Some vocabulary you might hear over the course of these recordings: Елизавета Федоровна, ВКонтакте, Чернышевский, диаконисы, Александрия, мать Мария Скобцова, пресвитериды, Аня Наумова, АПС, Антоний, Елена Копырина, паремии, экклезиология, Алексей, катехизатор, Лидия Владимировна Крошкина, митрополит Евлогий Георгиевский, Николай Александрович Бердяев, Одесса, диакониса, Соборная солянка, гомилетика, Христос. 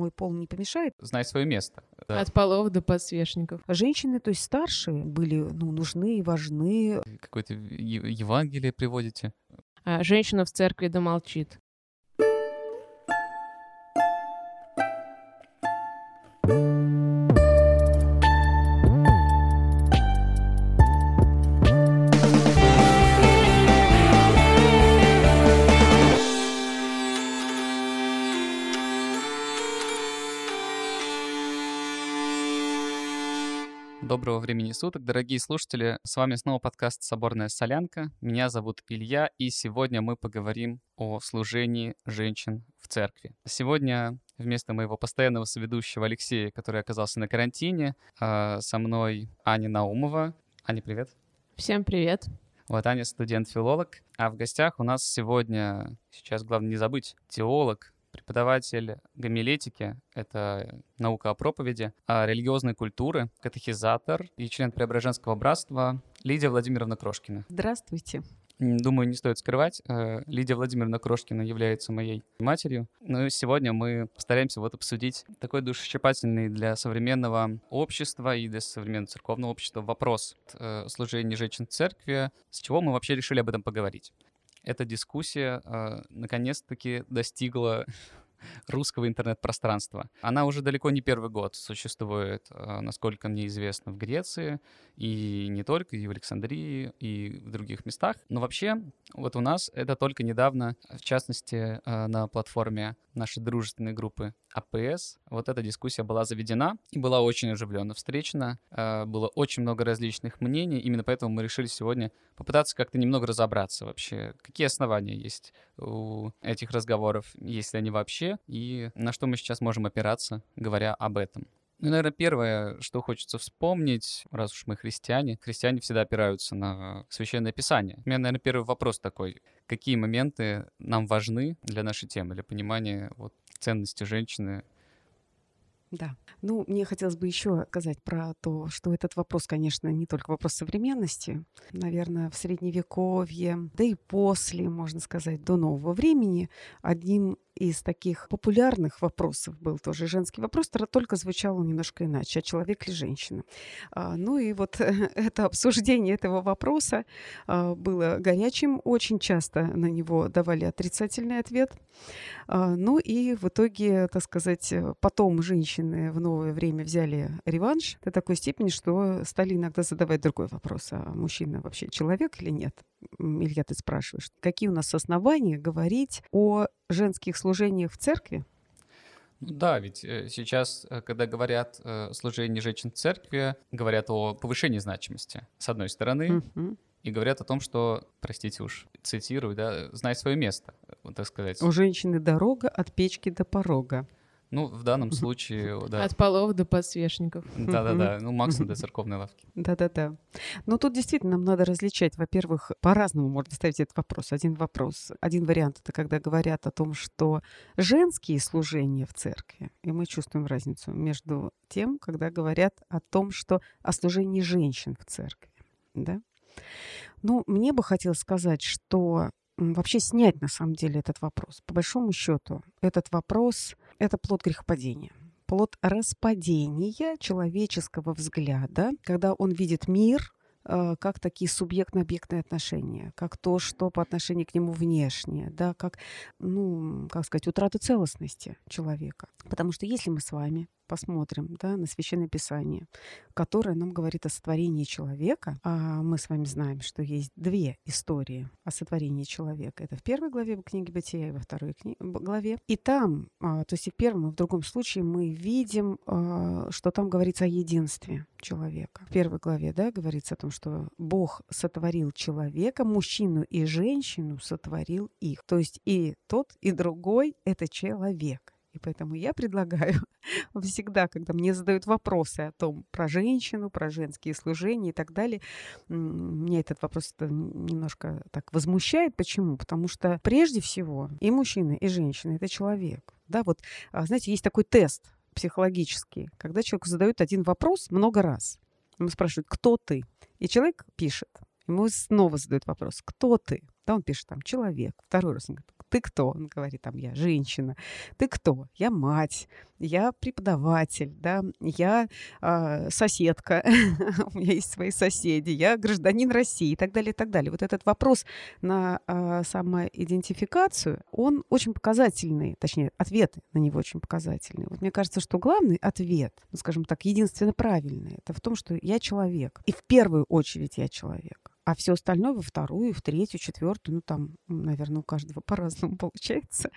мой пол не помешает. Знай свое место. Да. От полов до подсвечников. Женщины, то есть старшие, были нужны и важны. Какое-то Евангелие приводите. А женщина в церкви да молчит. Доброго времени суток, дорогие слушатели. С вами снова подкаст «Соборная солянка». Меня зовут Илья, и сегодня мы поговорим о служении женщин в церкви. Сегодня вместо моего постоянного соведущего Алексея, который оказался на карантине, со мной Аня Наумова. Аня, привет. Всем привет. Вот Аня студент-филолог. А в гостях у нас сегодня, сейчас главное не забыть, теолог, преподаватель гомилетики, это наука о проповеди, религиозной культуры, катехизатор и член Преображенского братства Лидия Владимировна Крошкина. Здравствуйте. Думаю, не стоит скрывать, Лидия Владимировна Крошкина является моей матерью. Ну и сегодня мы постараемся обсудить такой душещипательный для современного общества и для современного церковного общества вопрос служения женщин в церкви, с чего мы вообще решили об этом поговорить. Эта дискуссия наконец-таки достигла русского интернет-пространства. Она уже далеко не первый год существует, насколько мне известно, в Греции, и не только, и в Александрии, и в других местах. Но вообще, вот у нас это только недавно, в частности, на платформе нашей дружественной группы АПС, вот эта дискуссия была заведена и была очень оживленно встречена, было очень много различных мнений, именно поэтому мы решили сегодня попытаться как-то немного разобраться вообще, какие основания есть у этих разговоров, если они вообще, и на что мы сейчас можем опираться, говоря об этом. Ну, наверное, первое, что хочется вспомнить, раз уж мы христиане всегда опираются на Священное Писание. У меня, наверное, первый вопрос такой. Какие моменты нам важны для нашей темы, для понимания вот, ценности женщины? Да. Ну, мне хотелось бы еще сказать про то, что этот вопрос, конечно, не только вопрос современности. Наверное, в Средневековье, да и после, можно сказать, до нового времени, одним из таких популярных вопросов был тоже женский вопрос, только звучал он немножко иначе, а человек ли женщина? Ну и вот это обсуждение этого вопроса было горячим, очень часто на него давали отрицательный ответ. Ну и в итоге, так сказать, потом женщины в новое время взяли реванш до такой степени, что стали иногда задавать другой вопрос, а мужчина вообще человек или нет? Илья, ты спрашиваешь, какие у нас основания говорить о женских служениях в церкви? Да, ведь сейчас, когда говорят о служении женщин в церкви, говорят о повышении значимости, с одной стороны, и говорят о том, что, простите уж, цитирую, да, знай свое место, вот так сказать. У женщины дорога от печки до порога. Ну, в данном случае, да. От полов до подсвечников. Да-да-да, ну, максимум до церковной лавки. Да-да-да. Но тут действительно нам надо различать. Во-первых, по-разному можно ставить этот вопрос. Один вариант — это когда говорят о том, что женские служения в церкви, и мы чувствуем разницу между тем, когда говорят о том, что о служении женщин в церкви. Да? Ну, мне бы хотелось сказать, что вообще снять, на самом деле, этот вопрос. По большому счету, этот вопрос... Это плод грехопадения, плод распадения человеческого взгляда, когда он видит мир как такие субъектно-объектные отношения, как то, что по отношению к нему внешнее, да, как, ну, как сказать, утрата целостности человека. Потому что если мы с вами посмотрим, да, на Священное Писание, которое нам говорит о сотворении человека, а мы с вами знаем, что есть две истории о сотворении человека. Это в первой главе книги Бытия и во второй главе. И там, то есть и в первом, и в другом случае мы видим, что там говорится о единстве человека. В первой главе, да, говорится о том, что Бог сотворил человека, мужчину и женщину сотворил их. То есть и тот, и другой — это человек. И поэтому я предлагаю всегда, когда мне задают вопросы о том, про женщину, про женские служения и так далее, меня этот вопрос немножко так возмущает. Почему? Потому что прежде всего и мужчина, и женщина — это человек. Да, вот, знаете, есть такой тест психологический, когда человеку задают один вопрос много раз. Ему спрашивают, кто ты? И человек пишет. Ему снова задают вопрос, кто ты? Да, он пишет там, человек. Второй раз он говорит, ты кто? Он говорит, там, я женщина. Ты кто? Я мать, я преподаватель, да, я соседка, у меня есть свои соседи, я гражданин России и так далее, и так далее. Вот этот вопрос на самоидентификацию, он очень показательный, точнее, ответы на него очень показательные. Вот мне кажется, что главный ответ, ну, скажем так, единственно правильный, это в том, что я человек. И в первую очередь я человек. А все остальное во вторую, в третью, четвертую, ну там, наверное, у каждого по-разному получается.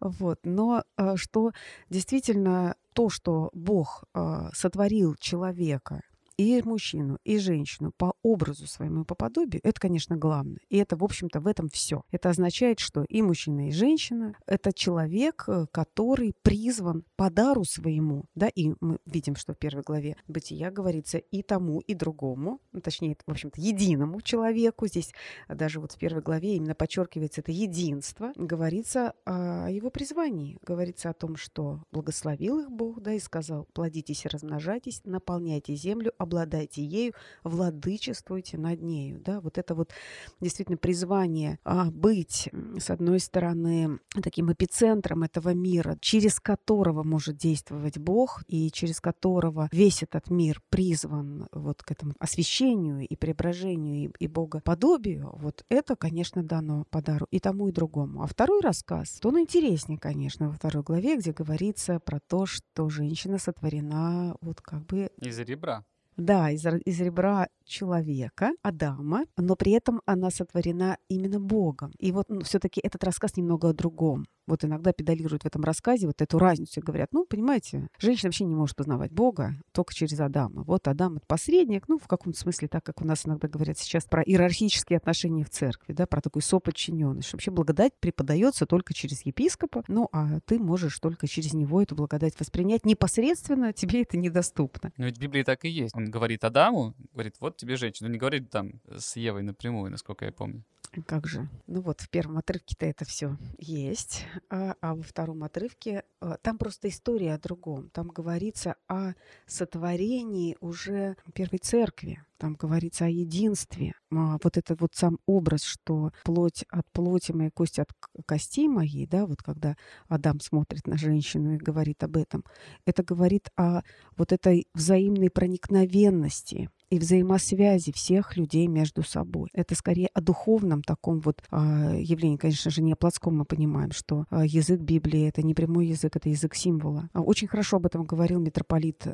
Вот. Но что действительно то, что Бог сотворил человека, и мужчину, и женщину по образу своему и по подобию, это, конечно, главное. И это, в общем-то, в этом все. Это означает, что и мужчина, и женщина — это человек, который призван по дару своему, да, и мы видим, что в первой главе Бытия говорится и тому, и другому, ну, точнее, в общем-то, единому человеку. Здесь даже вот в первой главе именно подчеркивается это единство. Говорится о его призвании, говорится о том, что благословил их Бог, да, и сказал: «Плодитесь и размножайтесь, наполняйте землю, обладайте ею, владычествуйте над нею». Да? Вот это вот действительно призвание быть, с одной стороны, таким эпицентром этого мира, через которого может действовать Бог и через которого весь этот мир призван вот к этому освящению и преображению и богоподобию. Вот это, конечно, дано по дару и тому, и другому. А второй рассказ, он интереснее, конечно, во второй главе, где говорится про то, что женщина сотворена вот как бы... из ребра. Да, из ребра человека, Адама, но при этом она сотворена именно Богом. И вот все-таки этот рассказ немного о другом. Вот иногда педалируют в этом рассказе вот эту разницу и говорят, ну, понимаете, женщина вообще не может познавать Бога только через Адама. Вот Адам — это посредник, ну, в каком-то смысле, так как у нас иногда говорят сейчас про иерархические отношения в церкви, да, про такую соподчиненность, что вообще благодать преподается только через епископа, ну, а ты можешь только через него эту благодать воспринять. Непосредственно тебе это недоступно. Но ведь в Библии так и есть. Он говорит Адаму, говорит, вот тебе женщина. Он не говорит там с Евой напрямую, насколько я помню. Как же? Ну вот, в первом отрывке-то это все есть, а во втором отрывке там просто история о другом. Там говорится о сотворении уже первой церкви. Там говорится о единстве. Вот этот вот сам образ, что плоть от плоти моей, кость от кости моей, да, вот когда Адам смотрит на женщину и говорит об этом, это говорит о вот этой взаимной проникновенности и взаимосвязи всех людей между собой. Это скорее о духовном таком вот явлении. Конечно же, не о плотском мы понимаем, что язык Библии — это не прямой язык, это язык символа. Очень хорошо об этом говорил митрополит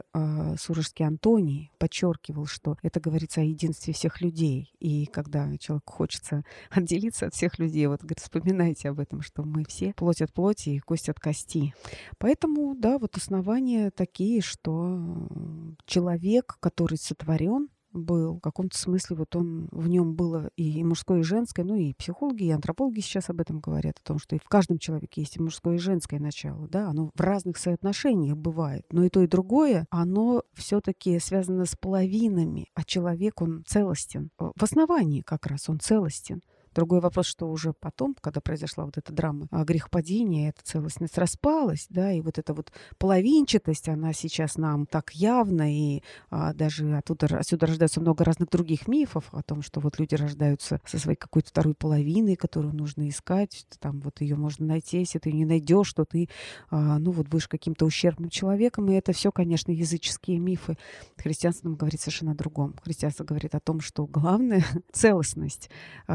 Сурожский Антоний, подчеркивал, что это говорится о единстве всех людей. И когда человеку хочется отделиться от всех людей, вот, говорит, вспоминайте об этом, что мы все плоть от плоти и кость от кости. Поэтому, да, вот основания такие, что человек, который сотворен, был. В каком-то смысле вот он, в нем было и мужское, и женское, ну и психологи, и антропологи сейчас об этом говорят, о том, что и в каждом человеке есть и мужское, и женское начало, да, оно в разных соотношениях бывает, но и то, и другое, оно все-таки связано с половинами, а человек, он целостен. В основании как раз он целостен. Другой вопрос, что уже потом, когда произошла вот эта драма грехопадения, эта целостность распалась, да, и вот эта вот половинчатость, она сейчас нам так явна, и даже отсюда рождается много разных других мифов о том, что вот люди рождаются со своей какой-то второй половиной, которую нужно искать, там вот ее можно найти, если ты ее не найдешь, то ты, ну вот будешь каким-то ущербным человеком, и это все, конечно, языческие мифы. Христианство нам говорит совершенно о другом. Христианство говорит о том, что главное — целостность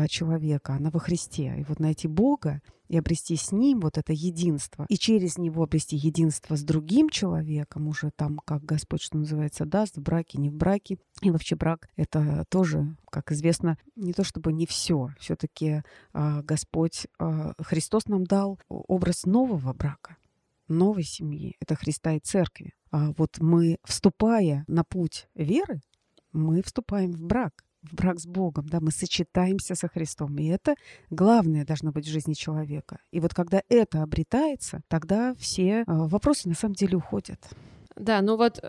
человека, она во Христе. И вот найти Бога и обрести с Ним вот это единство, и через Него обрести единство с другим человеком, уже там, как Господь, что называется, даст, в браке, не в браке. И вообще брак — это тоже, как известно, не то чтобы не все. Все-таки Господь, Христос нам дал образ нового брака, новой семьи. Это Христа и Церкви. Вот мы, вступая на путь веры, мы вступаем в брак с Богом, да, мы сочетаемся со Христом. И это главное должно быть в жизни человека. И вот когда это обретается, тогда все вопросы на самом деле уходят. Да, ну вот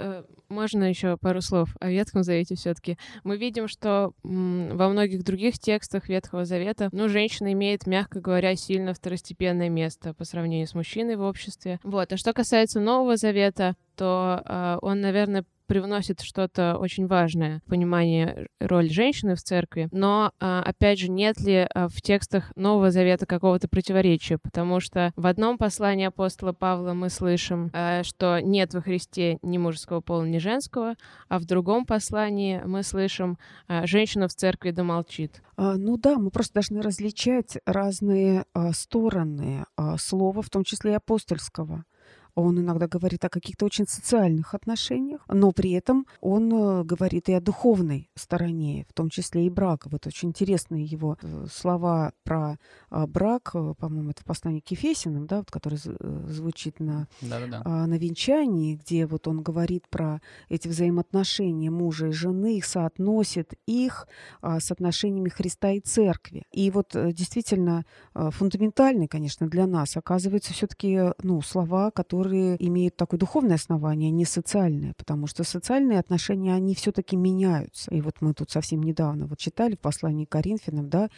можно еще пару слов о Ветхом Завете все-таки. Мы видим, что во многих других текстах Ветхого Завета, ну, женщина имеет, мягко говоря, сильно второстепенное место по сравнению с мужчиной в обществе. Вот. А что касается Нового Завета, то он, наверное, привносит что-то очень важное в понимание роли женщины в церкви. Но, опять же, нет ли в текстах Нового Завета какого-то противоречия? Потому что в одном послании апостола Павла мы слышим, что нет во Христе ни мужского пола, ни женского, а в другом послании мы слышим, женщина в церкви да молчит. Ну да, мы просто должны различать разные стороны слова, в том числе и апостольского. Он иногда говорит о каких-то очень социальных отношениях, но при этом он говорит и о духовной стороне, в том числе и брака. Вот очень интересные его слова про брак, по-моему, это в послании к Ефесянам, да, вот, который звучит на венчании, где вот он говорит про эти взаимоотношения мужа и жены, соотносит их с отношениями Христа и Церкви. И вот действительно фундаментальный, конечно, для нас оказываются все-таки слова, которые имеют такое духовное основание, а не социальное, потому что социальные отношения, они все-таки меняются. И вот мы тут совсем недавно читали в послании к Коринфянам, да,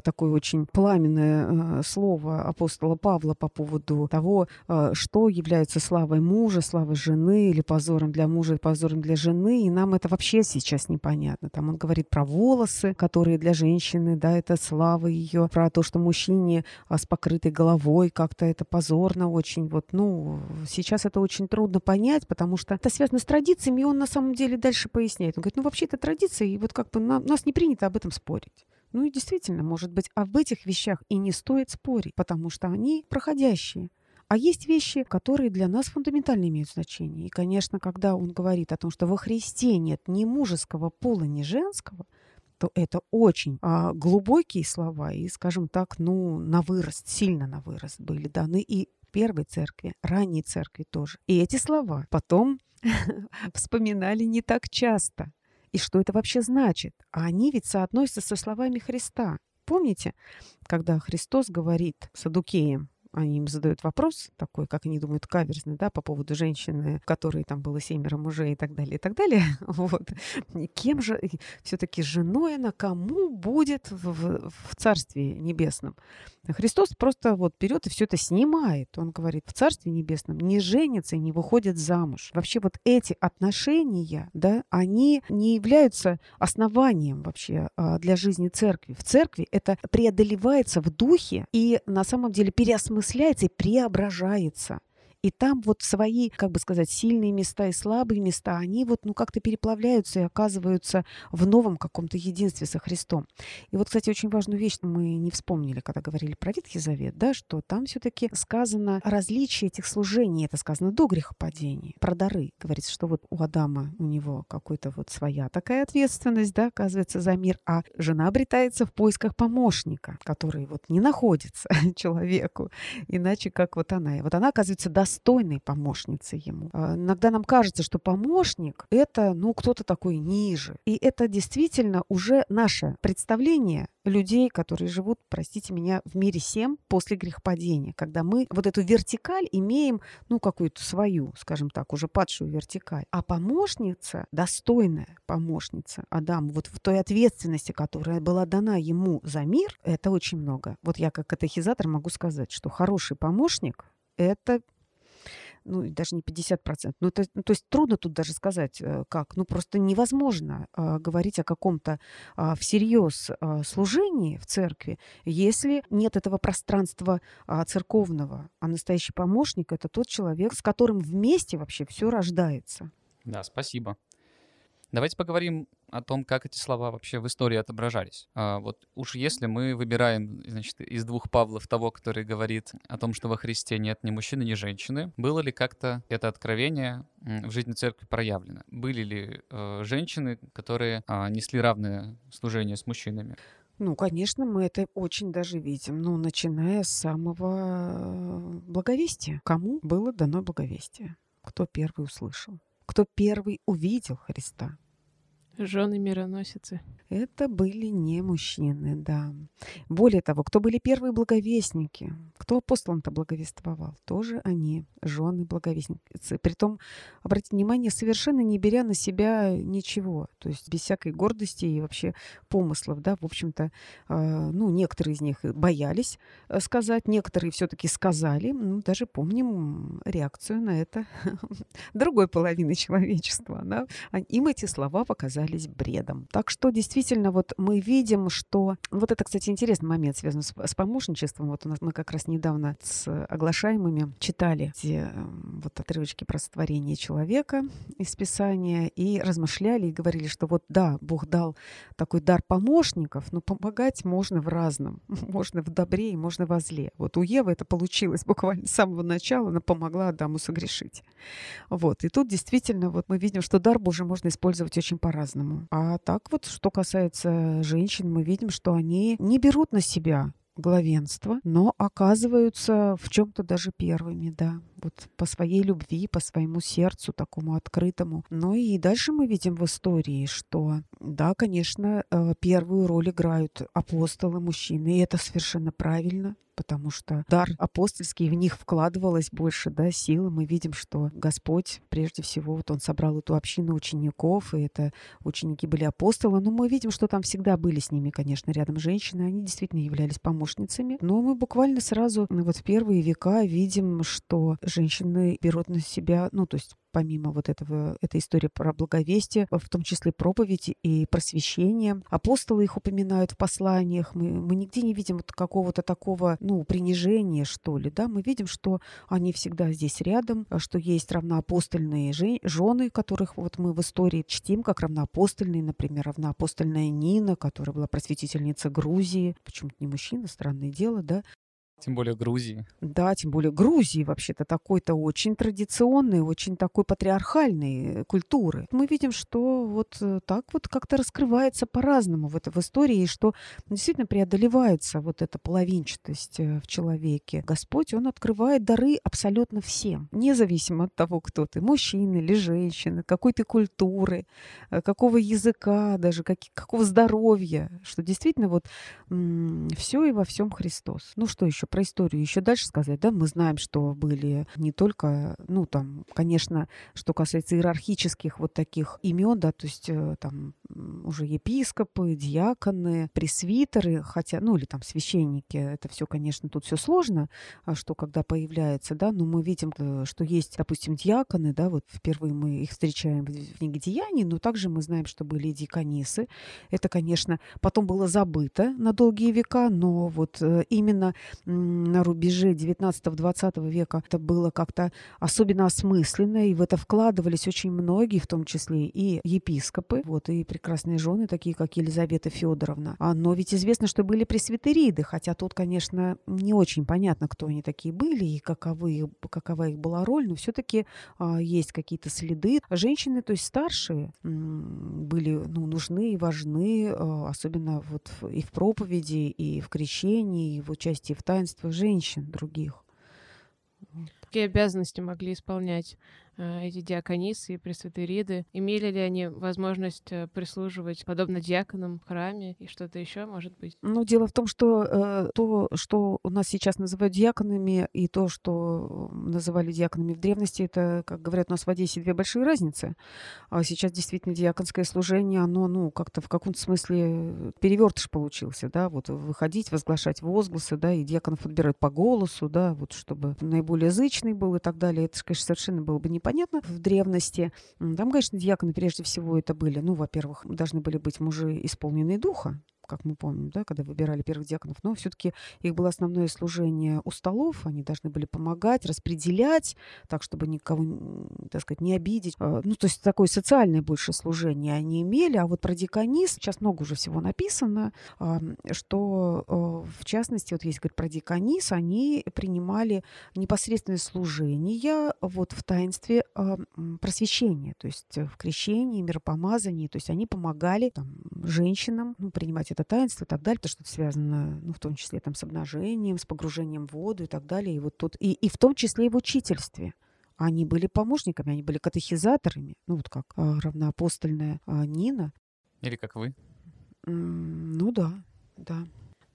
такое очень пламенное слово апостола Павла по поводу того, что является славой мужа, славой жены, или позором для мужа, или позором для жены, и нам это вообще сейчас непонятно. Там он говорит про волосы, которые для женщины, да, это слава ее, про то, что мужчине с покрытой головой как-то это позорно очень, сейчас это очень трудно понять, потому что это связано с традициями, и он на самом деле дальше поясняет. Он говорит, вообще это традиции, и у нас не принято об этом спорить. И действительно, может быть, об этих вещах и не стоит спорить, потому что они проходящие. А есть вещи, которые для нас фундаментально имеют значение. И, конечно, когда он говорит о том, что во Христе нет ни мужеского пола, ни женского, то это очень глубокие слова, и, скажем так, на вырост, сильно на вырост были даны и Первой церкви, ранней церкви тоже. И эти слова потом вспоминали не так часто. И что это вообще значит? А они ведь соотносятся со словами Христа. Помните, когда Христос говорит саддукеям, они им задают вопрос такой, как они думают, каверзный, да, по поводу женщины, которой там было 7 мужей и так далее, вот. Кем же все-таки женой она, кому будет в Царстве Небесном? Христос просто берет и все это снимает. Он говорит, в Царстве Небесном не женятся и не выходят замуж. Вообще эти отношения, да, они не являются основанием вообще для жизни церкви. В церкви это преодолевается в духе и на самом деле переосмысляется и преображается. И там свои, как бы сказать, сильные места и слабые места, они как-то переплавляются и оказываются в новом каком-то единстве со Христом. И кстати, очень важную вещь мы не вспомнили, когда говорили про Ветхий Завет, да, что там все-таки сказано о различии этих служений. Это сказано до грехопадения, про дары. Говорится, что у Адама у него какая-то своя такая ответственность, да, оказывается, за мир, а жена обретается в поисках помощника, который не находится человеку, иначе как она. И она оказывается достойной помощницей ему. Иногда нам кажется, что помощник — это, кто-то такой ниже. И это действительно уже наше представление людей, которые живут, простите меня, в мире сем после грехопадения, когда мы эту вертикаль имеем, какую-то свою, скажем так, уже падшую вертикаль. А помощница, достойная помощница Адаму, в той ответственности, которая была дана ему за мир, это очень много. Я как катехизатор могу сказать, что хороший помощник — это даже не 50%. То есть трудно тут даже сказать, как. Просто невозможно говорить о каком-то всерьез служении в церкви, если нет этого пространства церковного. А настоящий помощник — это тот человек, с которым вместе вообще все рождается. Да, спасибо. Давайте поговорим о том, как эти слова вообще в истории отображались. Уж если мы выбираем, из двух Павлов того, который говорит о том, что во Христе нет ни мужчины, ни женщины, было ли как-то это откровение в жизни церкви проявлено? Были ли женщины, которые несли равное служение с мужчинами? Конечно, мы это очень даже видим. Начиная с самого благовестия. Кому было дано благовестие? Кто первый услышал? Кто первый увидел Христа? Жены мироносицы. Это были не мужчины, да. Более того, кто были первые благовестники, кто апостолам-то благовествовал, тоже они, жены благовестницы. Притом, обратите внимание, совершенно не беря на себя ничего, то есть без всякой гордости и вообще помыслов, да, в общем-то, некоторые из них боялись сказать, некоторые все-таки сказали, даже помним реакцию на это другой половины человечества, да? Им эти слова показались бредом. Так что действительно вот мы видим, что... Вот это, кстати, интересный момент, связан с помощничеством. Вот у нас мы как раз недавно с оглашаемыми читали эти вот отрывочки про сотворение человека из Писания и размышляли, и говорили, что вот да, Бог дал такой дар помощников, но помогать можно в разном. Можно в добре и можно во зле. Вот у Евы это получилось буквально с самого начала. Она помогла Адаму согрешить. Вот. И тут действительно вот мы видим, что дар Божий можно использовать очень по-разному. А так вот, что касается женщин, мы видим, что они не берут на себя главенство, но оказываются в чем-то даже первыми, да, вот по своей любви, по своему сердцу такому открытому. Ну и дальше мы видим в истории, что, да, конечно, первую роль играют апостолы, мужчины, и это совершенно правильно, потому что дар апостольский, в них вкладывалось больше, да, силы. Мы видим, что Господь, прежде всего, вот Он собрал эту общину учеников, и это ученики были апостолы. Но мы видим, что там всегда были с ними, конечно, рядом женщины. Они действительно являлись помощницами. Но мы буквально сразу вот в первые века видим, что женщины берут на себя, то есть помимо вот этого, этой истории про благовестие, в том числе проповедь и просвещение. Апостолы их упоминают в посланиях. Мы нигде не видим вот какого-то такого, принижения, что ли, да. Мы видим, что они всегда здесь рядом, что есть равноапостольные жены, которых вот мы в истории чтим как равноапостольные, например, равноапостольная Нина, которая была просветительница Грузии. Почему-то не мужчина, странное дело, да. Тем более Грузии. Да, тем более Грузии вообще-то такой-то очень традиционной, очень такой патриархальной культуры. Мы видим, что вот так вот как-то раскрывается по-разному в истории, и что действительно преодолевается вот эта половинчатость в человеке. Господь, Он открывает дары абсолютно всем, независимо от того, кто ты, мужчина или женщина, какой ты культуры, какого языка, даже какого здоровья, что действительно вот все и во всем Христос. Ну что еще? Про историю еще дальше сказать, да, мы знаем, что были не только, конечно, что касается иерархических вот таких имен, да, то есть там уже епископы, диаконы, пресвитеры, хотя, или там священники, это все, конечно, тут все сложно, что когда появляется, да, но мы видим, что есть, допустим, диаконы, да, вот впервые мы их встречаем в книге Деяний, но также мы знаем, что были диаконисы, это, конечно, потом было забыто на долгие века, но вот именно на рубеже 19-20 века это было как-то особенно осмысленно, и в это вкладывались очень многие, в том числе и епископы, вот, и прекрасные жены, такие как Елизавета Федоровна. Но ведь известно, что были пресвитериды, хотя тут, конечно, не очень понятно, кто они такие были и какова их была роль, но все-таки есть какие-то следы. Женщины, то есть старшие, были нужны и важны, особенно вот и в проповеди, и в крещении, и в участии в таинстве женщин других. Какие обязанности могли исполнять эти диаконисы и пресвитериды? Имели ли они возможность прислуживать подобно диаконам в храме и что-то еще, может быть? Дело в том, что то, что у нас сейчас называют диаконами, и то, что называли диаконами в древности, это, как говорят у нас в Одессе, две большие разницы. А сейчас действительно диаконское служение, оно, как-то в каком-то смысле перевертыш получился, да, вот выходить, возглашать возгласы, да, и диаконов отбирают по голосу, да, вот чтобы наиболее язычный был и так далее. Это, конечно, совершенно было бы непонятно. Понятно, в древности там, конечно, диаконы прежде всего это были, во-первых, должны были быть мужи, исполненные духа, как мы помним, да, когда выбирали первых диаконов, но все-таки их было основное служение у столов, они должны были помогать, распределять, так, чтобы никого, так сказать, не обидеть. То есть такое социальное больше служение они имели, а вот про диаконис сейчас много уже всего написано, что, в частности, вот если говорить про диаконис, они принимали непосредственное служение вот в таинстве просвещения, то есть в крещении, миропомазании, то есть они помогали там женщинам, принимать это таинство и так далее, то, что это связано, в том числе там с обнажением, с погружением в воду и так далее, и вот тут, и в том числе и в учительстве. Они были помощниками, они были катехизаторами, вот как равноапостольная Нина. Или как вы? Ну да, да.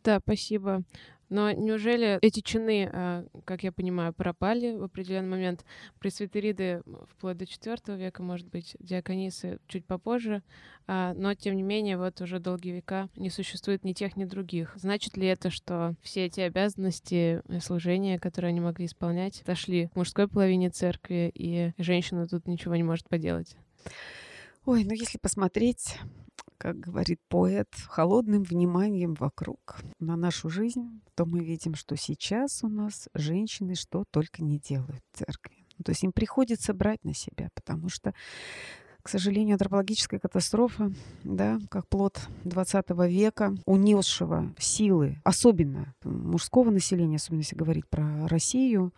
Да, спасибо. Но неужели эти чины, как я понимаю, пропали в определенный момент? Пресвитериды вплоть до IV века, может быть, диаконисы чуть попозже, но, тем не менее, вот уже долгие века не существует ни тех, ни других. Значит ли это, что все эти обязанности, служения, которые они могли исполнять, отошли к мужской половине церкви, и женщина тут ничего не может поделать? Ой, ну если посмотреть, как говорит поэт, холодным вниманием вокруг на нашу жизнь, то мы видим, что сейчас у нас женщины что только не делают в церкви. То есть им приходится брать на себя, потому что, к сожалению, антропологическая катастрофа, да, как плод XX века, унесшего силы, особенно мужского населения, особенно если говорить про Россию,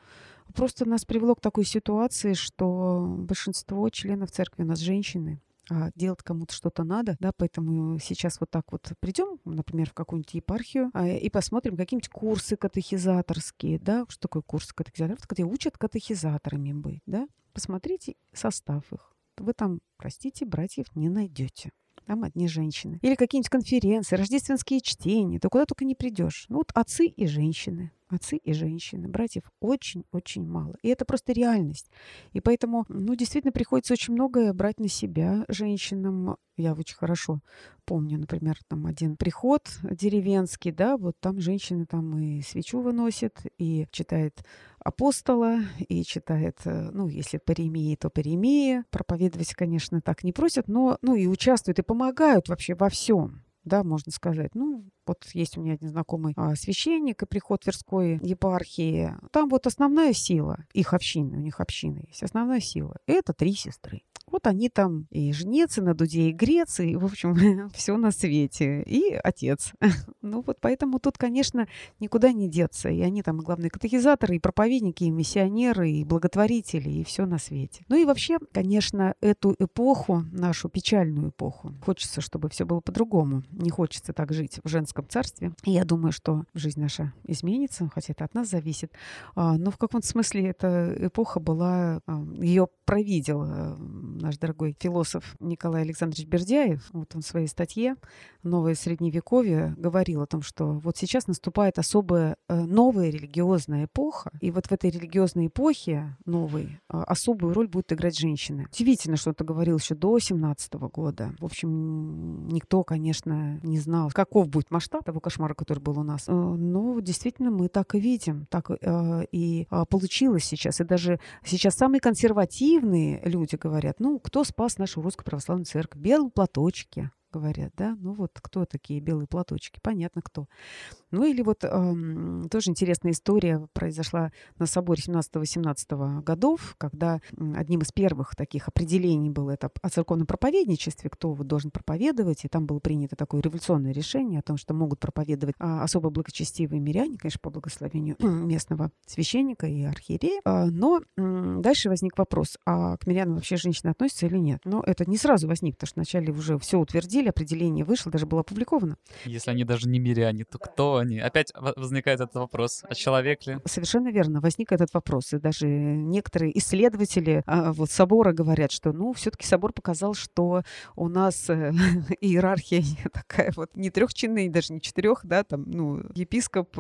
просто нас привело к такой ситуации, что большинство членов церкви у нас женщины. А делать кому-то что-то надо, да, поэтому сейчас вот так вот придем, например, в какую-нибудь епархию и посмотрим какие-нибудь курсы катехизаторские, да, что такое курсы катехизаторов, где учат катехизаторами быть, да, посмотрите состав их, вы там, простите, братьев не найдете. Там одни женщины. Или какие-нибудь конференции, рождественские чтения. Ты куда только не придешь. Ну вот отцы и женщины. Отцы и женщины. Братьев очень-очень мало. И это просто реальность. И поэтому, ну, действительно, приходится очень многое брать на себя женщинам. Я очень хорошо помню, например, там один приход деревенский, да, вот там женщины там и свечу выносит, и читает апостола, и читает, ну, если паремии, то паремии. Проповедовать, конечно, так не просят, но, ну, и участвуют, и помогают вообще во всем, да, можно сказать. Ну, вот есть у меня один знакомый священник и приход Тверской епархии. Там вот основная сила их общины, у них община есть, основная сила — это 3 сестры. Вот они там и жнец, и на дуде, и грец, и, в общем, все на свете, и отец. Ну вот поэтому тут, конечно, никуда не деться. И они там, главные катехизаторы, и проповедники, и миссионеры, и благотворители, и все на свете. Ну и вообще, конечно, эту эпоху, нашу печальную эпоху, хочется, чтобы все было по-другому. Не хочется так жить в женском царстве. И я думаю, что жизнь наша изменится, хотя это от нас зависит. Но в каком-то смысле эта эпоха была, ее провидел наш дорогой философ Николай Александрович Бердяев, вот он в своей статье «Новое средневековье» говорил о том, что вот сейчас наступает особая новая религиозная эпоха, и вот в этой религиозной эпохе новой особую роль будут играть женщины. Удивительно, что он это говорил еще до 17 года. В общем, никто, конечно, не знал, каков будет масштаб того кошмара, который был у нас. Но действительно мы так и видим, так и получилось сейчас. И даже сейчас самые консервативные люди говорят, ну, кто спас нашу русскую православную церковь? Белые платочки, говорят, да? Ну, вот кто такие белые платочки? Понятно, кто. Ну, или вот тоже интересная история произошла на соборе 17-18 годов, когда одним из первых таких определений было это о церковном проповедничестве, кто вот должен проповедовать, и там было принято такое революционное решение о том, что могут проповедовать особо благочестивые миряне, конечно, по благословению местного священника и архиерея, но дальше возник вопрос, а к мирянам вообще женщины относятся или нет? Но это не сразу возник, потому что вначале уже все утвердили, определение вышло, даже было опубликовано. Если они даже не миряне, то кто они? Опять возникает этот вопрос. А человек ли? Совершенно верно. Возник этот вопрос. И даже некоторые исследователи вот собора говорят, что, ну, все-таки собор показал, что у нас иерархия такая вот не трехчинная, даже не четырех, да, там, ну, епископ,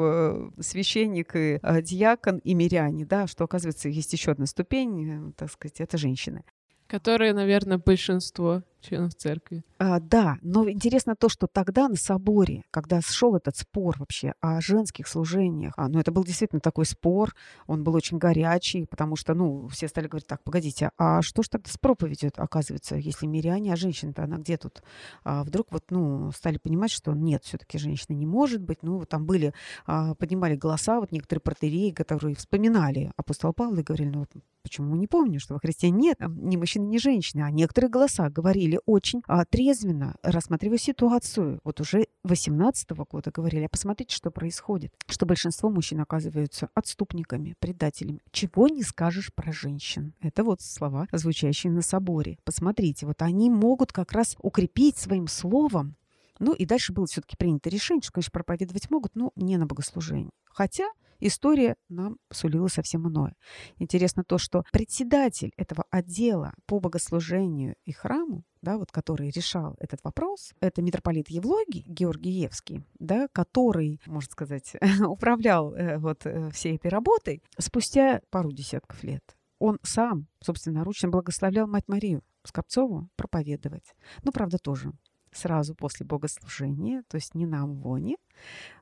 священник, и диакон и миряне, да, что, оказывается, есть еще одна ступень, так сказать, это женщины. Которые, наверное, большинство членов церкви. Да, но интересно то, что тогда на соборе, когда шел этот спор вообще о женских служениях, ну, это был действительно такой спор, он был очень горячий, потому что, ну, все стали говорить, так, погодите, а что ж тогда с проповедью, оказывается, если миряне, а женщина-то она где тут? А вдруг вот, ну, стали понимать, что нет, все-таки женщины не может быть, ну, там были, поднимали голоса, вот некоторые протоиереи, которые вспоминали апостола Павла и говорили, ну, вот почему не помню, что во Христе нет ни мужчины, ни женщины, а некоторые голоса говорили очень трезвенно, рассматривая ситуацию. Вот уже 18 года говорили, а посмотрите, что происходит. Что большинство мужчин оказываются отступниками, предателями. Чего не скажешь про женщин. Это вот слова, звучащие на соборе. Посмотрите, вот они могут как раз укрепить своим словом. Ну и дальше было все-таки принято решение, что, конечно, проповедовать могут, но не на богослужении. Хотя история нам сулила совсем иное. Интересно то, что председатель этого отдела по богослужению и храму, да, вот, который решал этот вопрос, это митрополит Евлогий Георгиевский, да, который, можно сказать, управлял вот всей этой работой. Спустя пару десятков лет он сам, собственноручно, благословлял мать Марию Скобцову проповедовать. Ну, правда, тоже сразу после богослужения, то есть не на амвоне,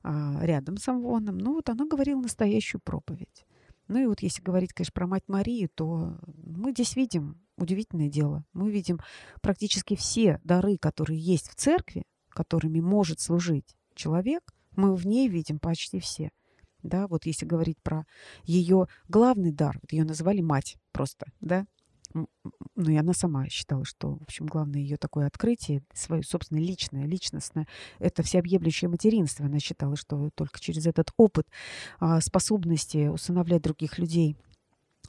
а рядом с амвоном. Ну, вот она говорила настоящую проповедь. Ну и вот если говорить, конечно, про мать Марию, то мы здесь видим удивительное дело. Мы видим практически все дары, которые есть в церкви, которыми может служить человек, мы в ней видим почти все. Да, вот если говорить про ее главный дар, вот ее называли мать просто, да. Ну и она сама считала, что, в общем, главное ее такое открытие, свое собственное личное, личностное, это всеобъемлющее материнство. Она считала, что только через этот опыт способности усыновлять других людей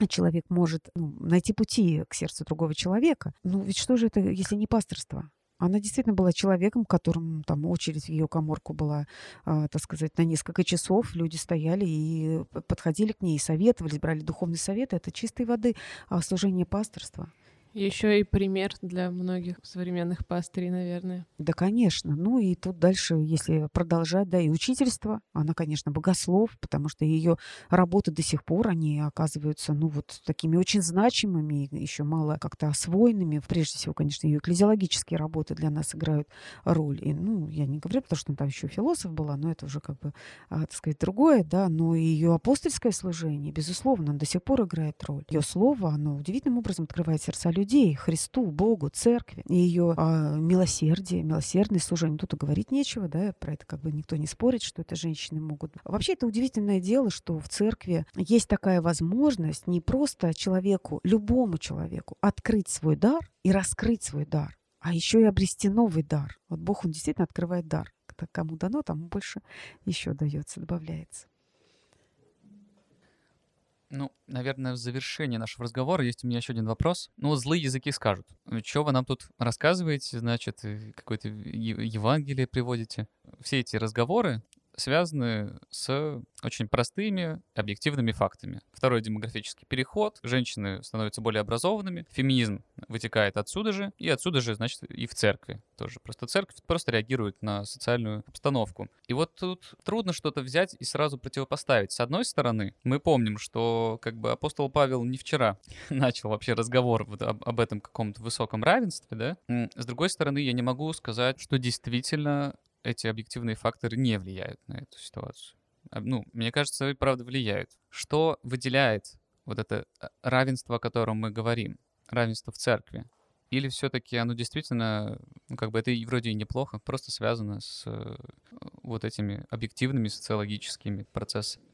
человек может, ну, найти пути к сердцу другого человека. Ну ведь что же это, если не пасторство? Она действительно была человеком, которому там очередь в ее каморку была, так сказать, на несколько часов. Люди стояли и подходили к ней, советовались, брали духовный совет. Это чистой воды служение пасторства. Еще и пример для многих современных пастырей, наверное. Да, конечно. Ну и тут дальше, если продолжать, да, и учительство. Она, конечно, богослов, потому что ее работы до сих пор, они оказываются, ну вот такими очень значимыми, еще мало как-то освоенными. Прежде всего, конечно, ее экклезиологические работы для нас играют роль. И, ну, я не говорю, потому что она там еще философ была, но это уже как бы, так сказать, другое, да. Но ее апостольское служение, безусловно, до сих пор играет роль. Ее слово, оно удивительным образом открывает сердца людей. Христу, Богу, церкви, и ее милосердие, милосердное служение. Тут и говорить нечего, да, про это как бы никто не спорит, что это женщины могут. Вообще это удивительное дело, что в церкви есть такая возможность не просто человеку, любому человеку открыть свой дар и раскрыть свой дар, а еще и обрести новый дар. Вот Бог, Он действительно открывает дар. Кому дано, тому больше еще дается, добавляется. Ну, наверное, в завершении нашего разговора есть у меня еще один вопрос. Ну, злые языки скажут. Чего вы нам тут рассказываете, значит, какое-то Евангелие приводите? Все эти разговоры связаны с очень простыми объективными фактами. Второй демографический переход, женщины становятся более образованными, феминизм вытекает отсюда же, и отсюда же, значит, и в церкви тоже. Просто церковь просто реагирует на социальную обстановку. И вот тут трудно что-то взять и сразу противопоставить. С одной стороны, мы помним, что как бы апостол Павел не вчера начал вообще разговор вот об этом каком-то высоком равенстве, да? С другой стороны, я не могу сказать, что действительно эти объективные факторы не влияют на эту ситуацию. Ну, мне кажется, и правда влияют. Что выделяет вот это равенство, о котором мы говорим? Равенство в церкви? Или все-таки оно действительно, ну, как бы это и вроде и неплохо, просто связано с вот этими объективными социологическими процессами?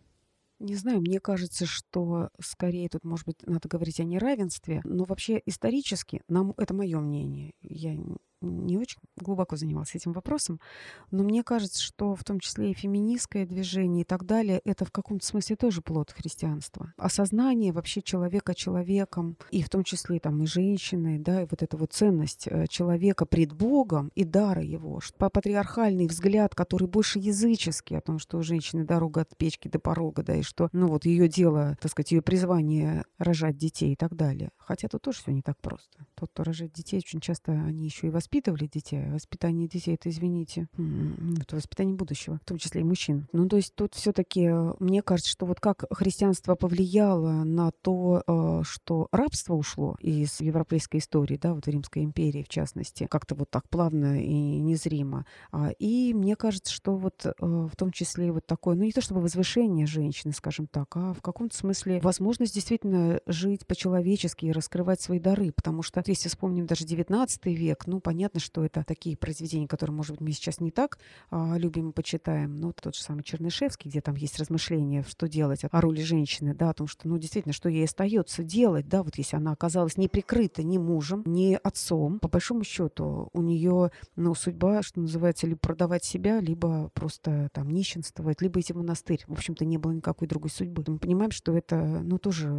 Не знаю, мне кажется, что скорее тут, может быть, надо говорить о неравенстве, но вообще исторически, это мое мнение, я не очень глубоко занималась этим вопросом, но мне кажется, что в том числе и феминистское движение и так далее, это в каком-то смысле тоже плод христианства. Осознание вообще человека человеком, и в том числе там и женщины, да, и вот эта вот ценность человека пред Богом и дара его. Патриархальный взгляд, который больше языческий, о том, что у женщины дорога от печки до порога, да, и что, ну вот ее дело, так сказать, ее призвание рожать детей и так далее. Хотя тут тоже все не так просто. Тот, кто рожает детей, очень часто они еще и воспитывали детей. Воспитание детей — это, извините, это воспитание будущего, в том числе и мужчин. Ну, то есть тут все-таки, мне кажется, что вот как христианство повлияло на то, что рабство ушло из европейской истории, да, вот Римской империи, в частности, как-то вот так плавно и незримо. И мне кажется, что вот в том числе вот такое, ну, не то чтобы возвышение женщины, скажем так, а в каком-то смысле возможность действительно жить по-человечески и раскрывать свои дары, потому что, если вспомним даже 19 век, ну, понятно, что это такие произведения, которые, может быть, мы сейчас не так любим и почитаем. Но тот же самый Чернышевский, где там есть размышления, что делать о роли женщины, да, о том, что, ну, действительно, что ей остается делать, да, вот если она оказалась не прикрыта ни мужем, ни отцом, по большому счету у нее, ну, судьба, что называется, либо продавать себя, либо просто там нищенствовать, либо идти в монастырь. В общем-то, не было никакой другой судьбы. Мы понимаем, что это, ну, тоже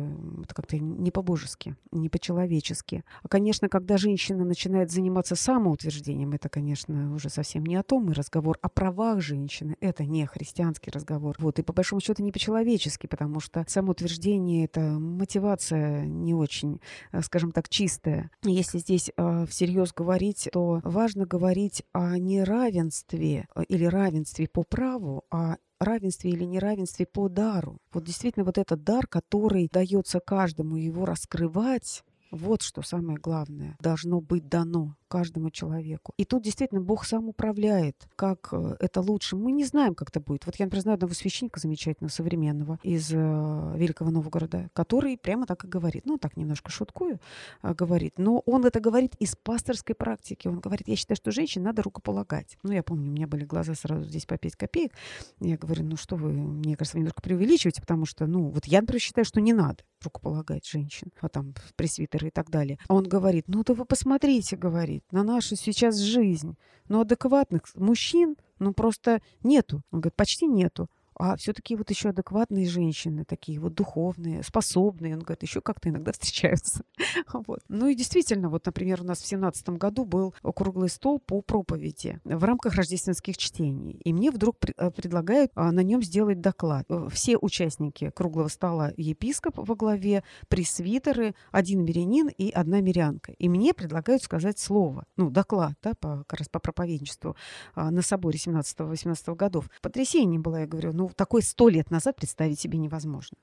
это как-то не по-божески, не по-человечески. А, конечно, когда женщина начинает заниматься самоутверждением, это, конечно, уже совсем не о том, и разговор о правах женщины, это не христианский разговор. Вот, и по большому счету не по-человечески, потому что самоутверждение — это мотивация не очень, скажем так, чистая. Если здесь всерьез говорить, то важно говорить о неравенстве или равенстве по праву, а равенстве или неравенстве по дару. Вот действительно вот этот дар, который дается каждому, его раскрывать, вот что самое главное должно быть дано каждому человеку. И тут действительно Бог сам управляет, как это лучше. Мы не знаем, как это будет. Вот я, например, знаю одного священника замечательного, современного, из Великого Новгорода, который прямо так и говорит. Ну, так немножко шуткую говорит. Но он это говорит из пасторской практики. Он говорит, я считаю, что женщин надо рукополагать. Ну, я помню, у меня были глаза сразу здесь по 5 копеек. Я говорю, ну что вы, мне кажется, вы немножко преувеличиваете, потому что, ну, вот я, например, считаю, что не надо рукополагать женщин, а там пресвитеры и так далее. А он говорит, ну, да вы посмотрите, говорит, на нашу сейчас жизнь. Но адекватных мужчин, ну, просто нету. Он говорит, почти нету. А все-таки вот еще адекватные женщины, такие вот духовные, способные, он говорит, еще как-то иногда встречаются. Вот. Ну и действительно, вот, например, у нас в 2017 году был круглый стол по проповеди в рамках рождественских чтений. И мне вдруг предлагают на нем сделать доклад. Все участники круглого стола — епископ во главе, пресвитеры, один мирянин и одна мирянка. И мне предлагают сказать слово, ну, доклад, да, как раз по проповедничеству на соборе 17-18 годов. Потрясение было, я говорю, ну, такой 100 лет назад представить себе невозможно.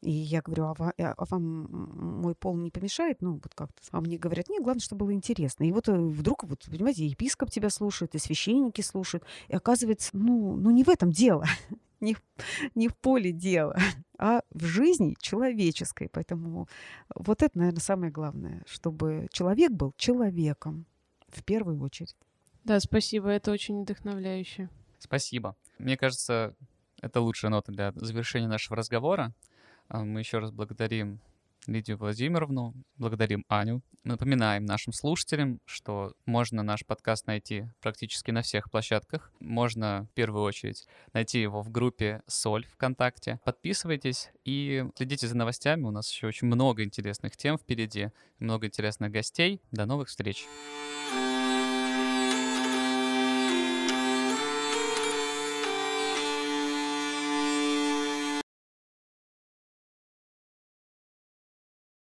И я говорю, а вам мой пол не помешает? Ну, вот как-то. А мне говорят, нет, главное, чтобы было интересно. И вот вдруг, вот, понимаете, епископ тебя слушает, и священники слушают. И оказывается, ну не в этом дело, не в поле дела, а в жизни человеческой. Поэтому вот это, наверное, самое главное, чтобы человек был человеком в первую очередь. Да, спасибо, это очень вдохновляюще. Спасибо. Мне кажется, это лучшая нота для завершения нашего разговора. Мы еще раз благодарим Лидию Владимировну, благодарим Аню. Напоминаем нашим слушателям, что можно наш подкаст найти практически на всех площадках. Можно в первую очередь найти его в группе «Соль» ВКонтакте. Подписывайтесь и следите за новостями. У нас еще очень много интересных тем впереди, много интересных гостей. До новых встреч!